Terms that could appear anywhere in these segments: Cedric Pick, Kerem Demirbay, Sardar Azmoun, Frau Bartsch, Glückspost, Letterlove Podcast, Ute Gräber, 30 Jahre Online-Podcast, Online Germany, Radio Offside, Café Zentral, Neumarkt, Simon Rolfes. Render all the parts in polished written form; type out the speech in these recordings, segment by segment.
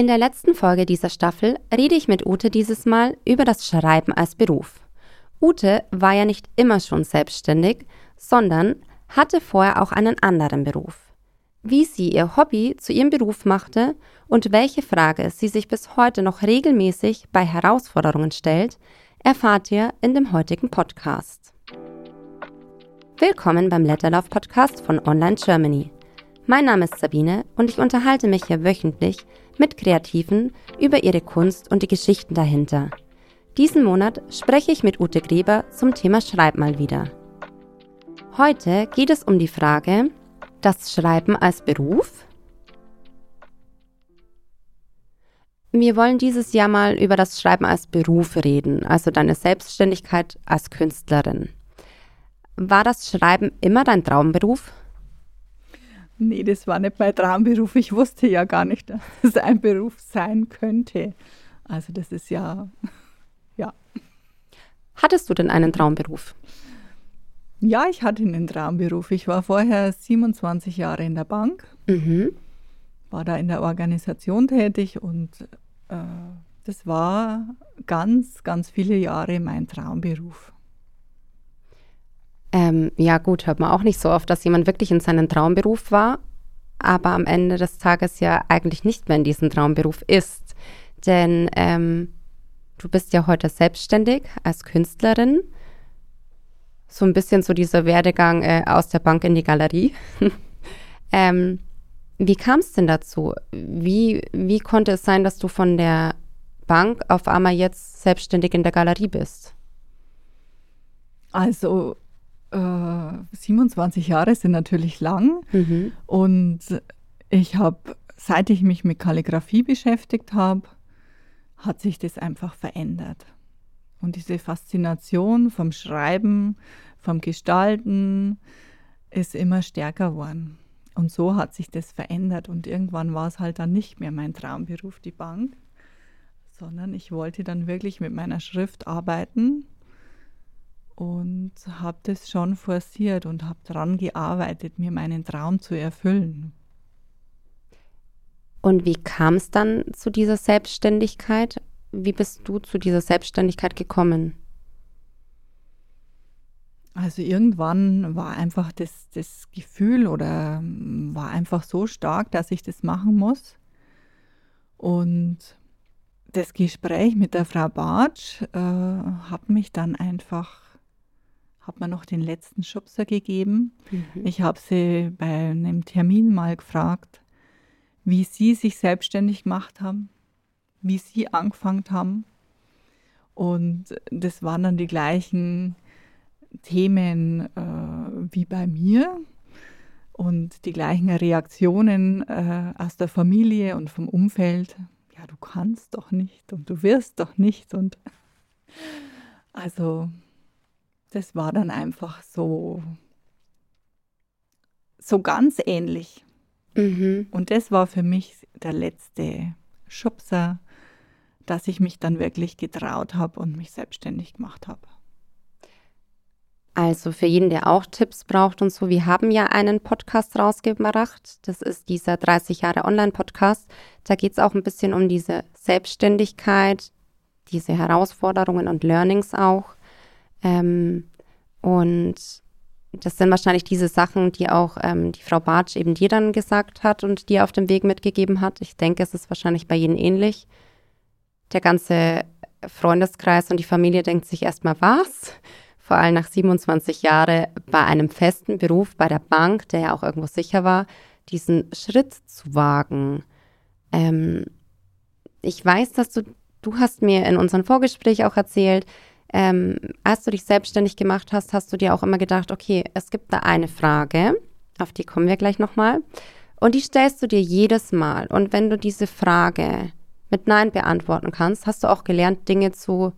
In der letzten Folge dieser Staffel rede ich mit Ute dieses Mal über das Schreiben als Beruf. Ute war ja nicht immer schon selbstständig, sondern hatte vorher auch einen anderen Beruf. Wie sie ihr Hobby zu ihrem Beruf machte und welche Frage sie sich bis heute noch regelmäßig bei Herausforderungen stellt, erfahrt ihr in dem heutigen Podcast. Willkommen beim Letterlove Podcast von Online Germany. Mein Name ist Sabine und ich unterhalte mich hier wöchentlich mit Kreativen über ihre Kunst und die Geschichten dahinter. Diesen Monat spreche ich mit Ute Gräber zum Thema Schreib mal wieder. Heute geht es um die Frage: Das Schreiben als Beruf? Wir wollen dieses Jahr mal über das Schreiben als Beruf reden, also deine Selbstständigkeit als Künstlerin. War das Schreiben immer dein Traumberuf? Nee, das war nicht mein Traumberuf. Ich wusste ja gar nicht, dass es ein Beruf sein könnte. Also das ist ja. Hattest du denn einen Traumberuf? Ja, ich hatte einen Traumberuf. Ich war vorher 27 Jahre in der Bank, war da in der Organisation tätig und das war ganz, ganz viele Jahre mein Traumberuf. Ja gut, hört man auch nicht so oft, dass jemand wirklich in seinem Traumberuf war, aber am Ende des Tages ja eigentlich nicht mehr in diesem Traumberuf ist. Denn du bist ja heute selbstständig als Künstlerin. So ein bisschen so dieser Werdegang aus der Bank in die Galerie. Wie kam es denn dazu? Wie konnte es sein, dass du von der Bank auf einmal jetzt selbstständig in der Galerie bist? Also 27 Jahre sind natürlich lang. Und ich habe, seit ich mich mit Kalligrafie beschäftigt habe, hat sich das einfach verändert. Und diese Faszination vom Schreiben, vom Gestalten ist immer stärker geworden. Und so hat sich das verändert. Und irgendwann war es halt dann nicht mehr mein Traumberuf, die Bank, sondern ich wollte dann wirklich mit meiner Schrift arbeiten und habe das schon forciert und habe daran gearbeitet, mir meinen Traum zu erfüllen. Und wie kam es dann zu dieser Selbstständigkeit? Wie bist du zu dieser Selbstständigkeit gekommen? Also irgendwann war einfach das Gefühl oder war einfach so stark, dass ich das machen muss. Und das Gespräch mit der Frau Bartsch hat mir noch den letzten Schubser gegeben. Ich habe sie bei einem Termin mal gefragt, wie sie sich selbstständig gemacht haben, wie sie angefangen haben. Und das waren dann die gleichen Themen wie bei mir und die gleichen Reaktionen aus der Familie und vom Umfeld. Ja, du kannst doch nicht und du wirst doch nicht. Und also das war dann einfach so ganz ähnlich. Und das war für mich der letzte Schubser, dass ich mich dann wirklich getraut habe und mich selbstständig gemacht habe. Also für jeden, der auch Tipps braucht und so, wir haben ja einen Podcast rausgebracht. Das ist dieser 30 Jahre Online-Podcast. Da geht es auch ein bisschen um diese Selbstständigkeit, diese Herausforderungen und Learnings auch. Und das sind wahrscheinlich diese Sachen, die auch die Frau Bartsch eben dir dann gesagt hat und dir auf dem Weg mitgegeben hat. Ich denke, es ist wahrscheinlich bei jedem ähnlich. Der ganze Freundeskreis und die Familie denkt sich erstmal, was? Vor allem nach 27 Jahren bei einem festen Beruf, bei der Bank, der ja auch irgendwo sicher war, diesen Schritt zu wagen. Ich weiß, dass du hast mir in unserem Vorgespräch auch erzählt, als du dich selbstständig gemacht hast, hast du dir auch immer gedacht, okay, es gibt da eine Frage, auf die kommen wir gleich nochmal, und die stellst du dir jedes Mal. Und wenn du diese Frage mit Nein beantworten kannst, hast du auch gelernt, Dinge zu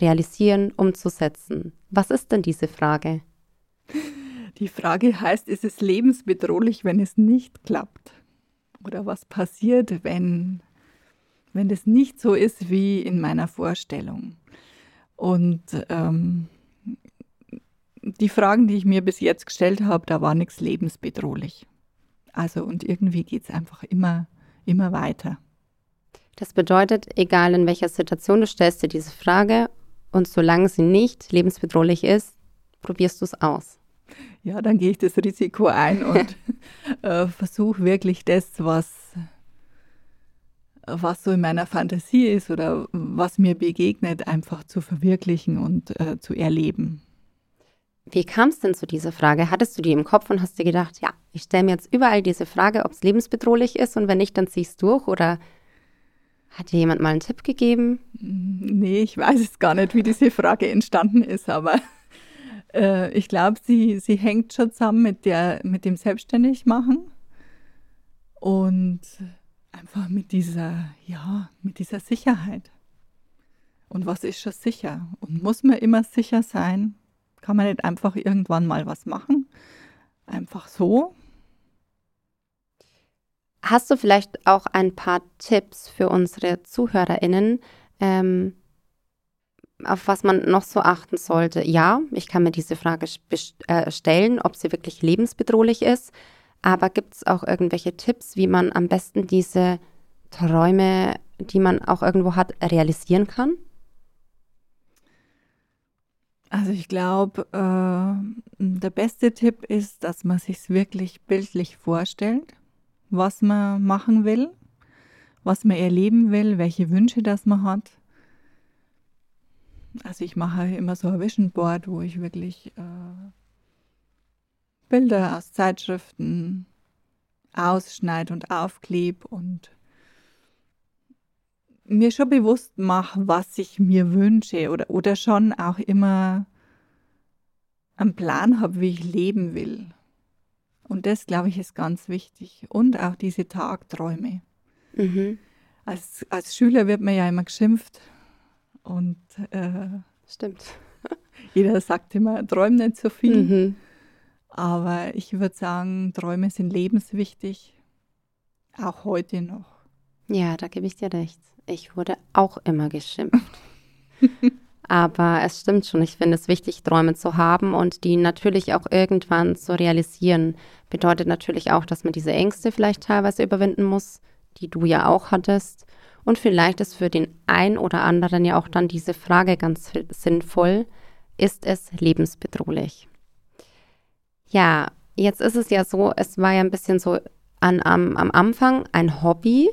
realisieren, umzusetzen. Was ist denn diese Frage? Die Frage heißt, ist es lebensbedrohlich, wenn es nicht klappt? Oder was passiert, wenn das nicht so ist wie in meiner Vorstellung? Und die Fragen, die ich mir bis jetzt gestellt habe, da war nichts lebensbedrohlich. Also und irgendwie geht es einfach immer weiter. Das bedeutet, egal in welcher Situation du stellst dir diese Frage und solange sie nicht lebensbedrohlich ist, probierst du es aus. Ja, dann gehe ich das Risiko ein und versuche wirklich das, was so in meiner Fantasie ist oder was mir begegnet, einfach zu verwirklichen und zu erleben. Wie kam es denn zu dieser Frage? Hattest du die im Kopf und hast dir gedacht, ja, ich stelle mir jetzt überall diese Frage, ob es lebensbedrohlich ist und wenn nicht, dann ziehe ich es durch? Oder hat dir jemand mal einen Tipp gegeben? Nee, ich weiß es gar nicht, wie diese Frage entstanden ist, aber ich glaube, sie hängt schon zusammen mit dem Selbstständigmachen und einfach mit dieser Sicherheit. Und was ist schon sicher? Und muss man immer sicher sein? Kann man nicht einfach irgendwann mal was machen? Einfach so? Hast du vielleicht auch ein paar Tipps für unsere ZuhörerInnen, auf was man noch so achten sollte? Ja, ich kann mir diese Frage stellen, ob sie wirklich lebensbedrohlich ist. Aber gibt es auch irgendwelche Tipps, wie man am besten diese Träume, die man auch irgendwo hat, realisieren kann? Also ich glaube, der beste Tipp ist, dass man sich wirklich bildlich vorstellt, was man machen will, was man erleben will, welche Wünsche das man hat. Also ich mache immer so ein Vision Board, wo ich wirklich Bilder aus Zeitschriften ausschneide und aufklebe und mir schon bewusst mache, was ich mir wünsche oder schon auch immer einen Plan habe, wie ich leben will. Und das, glaube ich, ist ganz wichtig. Und auch diese Tagträume. Mhm. Als Schüler wird man ja immer geschimpft. Und stimmt. Jeder sagt immer, träum nicht so viel. Mhm. Aber ich würde sagen, Träume sind lebenswichtig, auch heute noch. Ja, da gebe ich dir recht. Ich wurde auch immer geschimpft. Aber es stimmt schon, ich finde es wichtig, Träume zu haben und die natürlich auch irgendwann zu realisieren. Bedeutet natürlich auch, dass man diese Ängste vielleicht teilweise überwinden muss, die du ja auch hattest. Und vielleicht ist für den einen oder anderen ja auch dann diese Frage ganz sinnvoll, ist es lebensbedrohlich? Ja, jetzt ist es ja so, es war ja ein bisschen so am Anfang ein Hobby,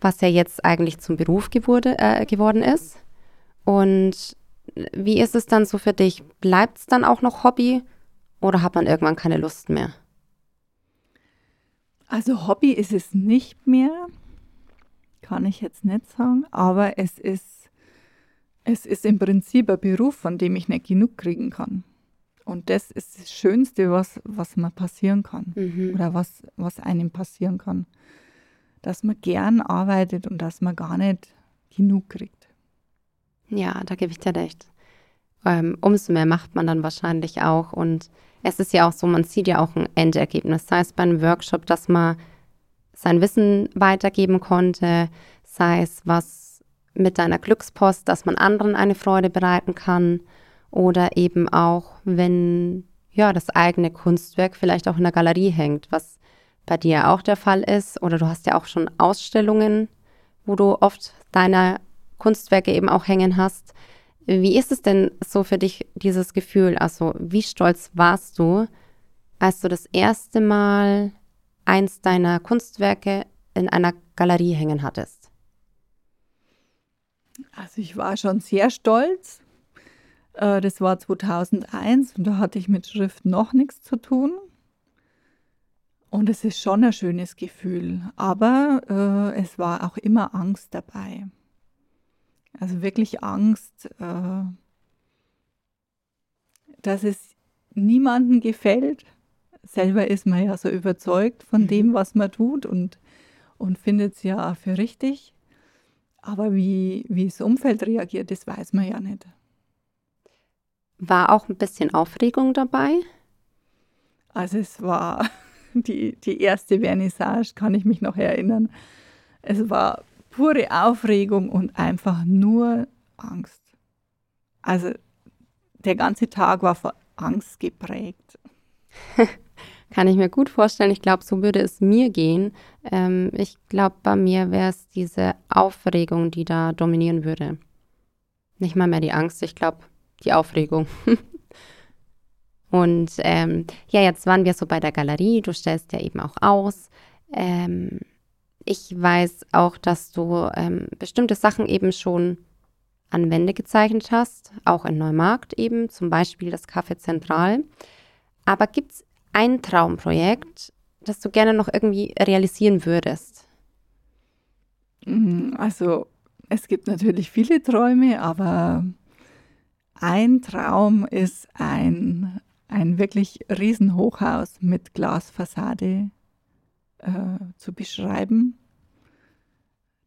was ja jetzt eigentlich zum Beruf geworden ist. Und wie ist es dann so für dich? Bleibt es dann auch noch Hobby oder hat man irgendwann keine Lust mehr? Also Hobby ist es nicht mehr, kann ich jetzt nicht sagen, aber es ist im Prinzip ein Beruf, von dem ich nicht genug kriegen kann. Und das ist das Schönste, was mir passieren kann oder was einem passieren kann. Dass man gern arbeitet und dass man gar nicht genug kriegt. Ja, da gebe ich dir recht. Umso mehr macht man dann wahrscheinlich auch. Und es ist ja auch so, man sieht ja auch ein Endergebnis. Sei es beim Workshop, dass man sein Wissen weitergeben konnte, sei es was mit deiner Glückspost, dass man anderen eine Freude bereiten kann. Oder eben auch, wenn ja das eigene Kunstwerk vielleicht auch in der Galerie hängt, was bei dir auch der Fall ist. Oder du hast ja auch schon Ausstellungen, wo du oft deine Kunstwerke eben auch hängen hast. Wie ist es denn so für dich, dieses Gefühl? Also wie stolz warst du, als du das erste Mal eins deiner Kunstwerke in einer Galerie hängen hattest? Also ich war schon sehr stolz. Das war 2001 und da hatte ich mit Schrift noch nichts zu tun. Und es ist schon ein schönes Gefühl, aber es war auch immer Angst dabei. Also wirklich Angst, dass es niemandem gefällt. Selber ist man ja so überzeugt von dem, was man tut und findet es ja für richtig. Aber wie das Umfeld reagiert, das weiß man ja nicht. War auch ein bisschen Aufregung dabei? Also es war die erste Vernissage, kann ich mich noch erinnern. Es war pure Aufregung und einfach nur Angst. Also der ganze Tag war von Angst geprägt. Kann ich mir gut vorstellen. Ich glaube, so würde es mir gehen. Ich glaube, bei mir wäre es diese Aufregung, die da dominieren würde. Nicht mal mehr die Angst, ich glaube, die Aufregung. Und jetzt waren wir so bei der Galerie. Du stellst ja eben auch aus. Ich weiß auch, dass du bestimmte Sachen eben schon an Wände gezeichnet hast, auch in Neumarkt eben, zum Beispiel das Café Zentral. Aber gibt es ein Traumprojekt, das du gerne noch irgendwie realisieren würdest? Also es gibt natürlich viele Träume, aber ein Traum ist ein wirklich riesen Hochhaus mit Glasfassade zu beschreiben,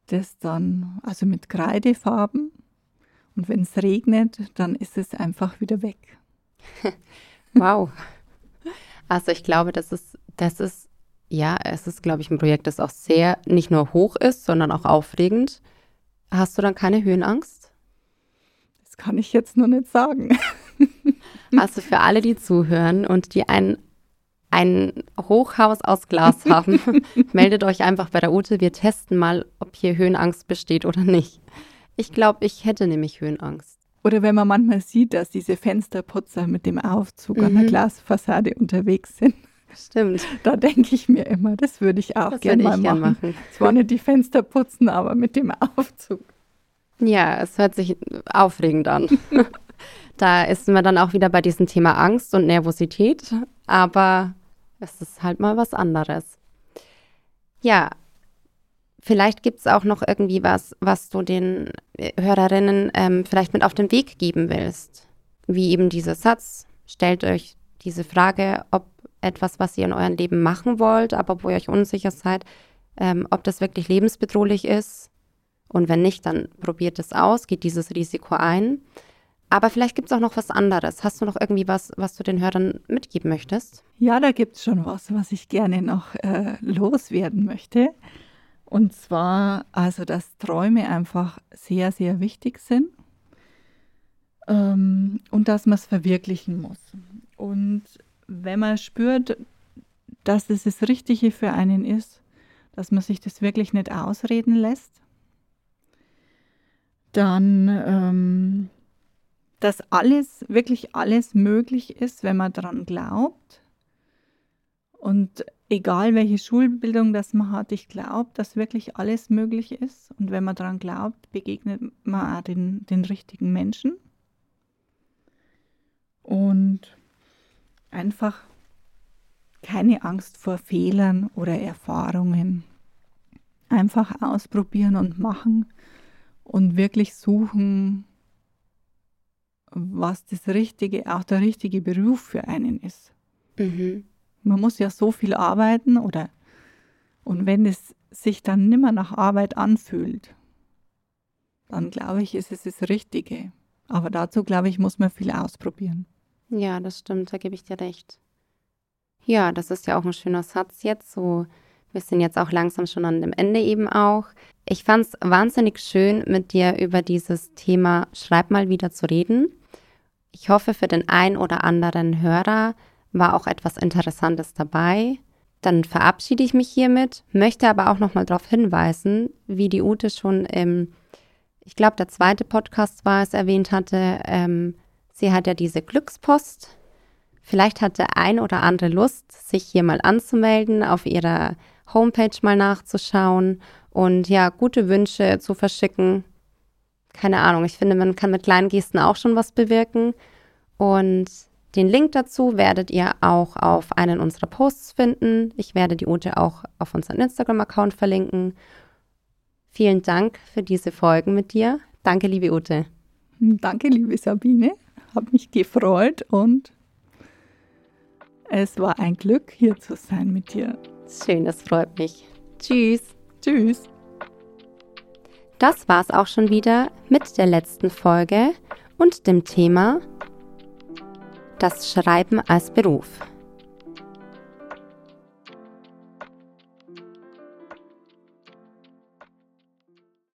das dann, also mit Kreidefarben, und wenn es regnet, dann ist es einfach wieder weg. Wow. Also ich glaube, es ist, glaube ich, ein Projekt, das auch sehr, nicht nur hoch ist, sondern auch aufregend. Hast du dann keine Höhenangst? Das kann ich jetzt nur nicht sagen. Also für alle, die zuhören und die ein Hochhaus aus Glas haben, meldet euch einfach bei der Ute. Wir testen mal, ob hier Höhenangst besteht oder nicht. Ich glaube, ich hätte nämlich Höhenangst. Oder wenn man manchmal sieht, dass diese Fensterputzer mit dem Aufzug an der Glasfassade unterwegs sind. Stimmt. Da denke ich mir immer, das würde ich auch gerne mal machen. Zwar nicht die Fenster putzen, aber mit dem Aufzug. Ja, es hört sich aufregend an. Da ist man dann auch wieder bei diesem Thema Angst und Nervosität. Aber es ist halt mal was anderes. Ja, vielleicht gibt es auch noch irgendwie was, was du den Hörerinnen vielleicht mit auf den Weg geben willst. Wie eben dieser Satz, stellt euch diese Frage, ob etwas, was ihr in eurem Leben machen wollt, aber wo ihr euch unsicher seid, ob das wirklich lebensbedrohlich ist. Und wenn nicht, dann probiert es aus, geht dieses Risiko ein. Aber vielleicht gibt es auch noch was anderes. Hast du noch irgendwie was, was du den Hörern mitgeben möchtest? Ja, da gibt es schon was ich gerne noch loswerden möchte. Und zwar, also, dass Träume einfach sehr, sehr wichtig sind und dass man es verwirklichen muss. Und wenn man spürt, dass es das Richtige für einen ist, dass man sich das wirklich nicht ausreden lässt, dann, dass alles, wirklich alles möglich ist, wenn man daran glaubt. Und egal, welche Schulbildung das man hat, ich glaube, dass wirklich alles möglich ist. Und wenn man daran glaubt, begegnet man auch den richtigen Menschen. Und einfach keine Angst vor Fehlern oder Erfahrungen. Einfach ausprobieren und machen und wirklich suchen, was das Richtige, auch der richtige Beruf für einen ist. Mhm. Man muss ja so viel arbeiten, oder? Und wenn es sich dann nimmer nach Arbeit anfühlt, dann glaube ich, ist es das Richtige. Aber dazu, glaube ich, muss man viel ausprobieren. Ja, das stimmt, da gebe ich dir recht. Ja, das ist ja auch ein schöner Satz jetzt. So, wir sind jetzt auch langsam schon an dem Ende eben auch. Ich fand es wahnsinnig schön, mit dir über dieses Thema Schreib mal wieder zu reden. Ich hoffe, für den ein oder anderen Hörer war auch etwas Interessantes dabei. Dann verabschiede ich mich hiermit, möchte aber auch nochmal darauf hinweisen, wie die Ute schon im, ich glaube, der zweite Podcast war es, erwähnt hatte, sie hat ja diese Glückspost. Vielleicht hat der ein oder andere Lust, sich hier mal anzumelden, auf ihrer Homepage mal nachzuschauen und ja, gute Wünsche zu verschicken. Keine Ahnung, ich finde, man kann mit kleinen Gesten auch schon was bewirken. Und den Link dazu werdet ihr auch auf einen unserer Posts finden. Ich werde die Ute auch auf unseren Instagram-Account verlinken. Vielen Dank für diese Folgen mit dir. Danke, liebe Ute. Danke, liebe Sabine. Habe mich gefreut und es war ein Glück, hier zu sein mit dir. Schön, das freut mich. Tschüss. Tschüss. Das war's auch schon wieder mit der letzten Folge und dem Thema Das Schreiben als Beruf.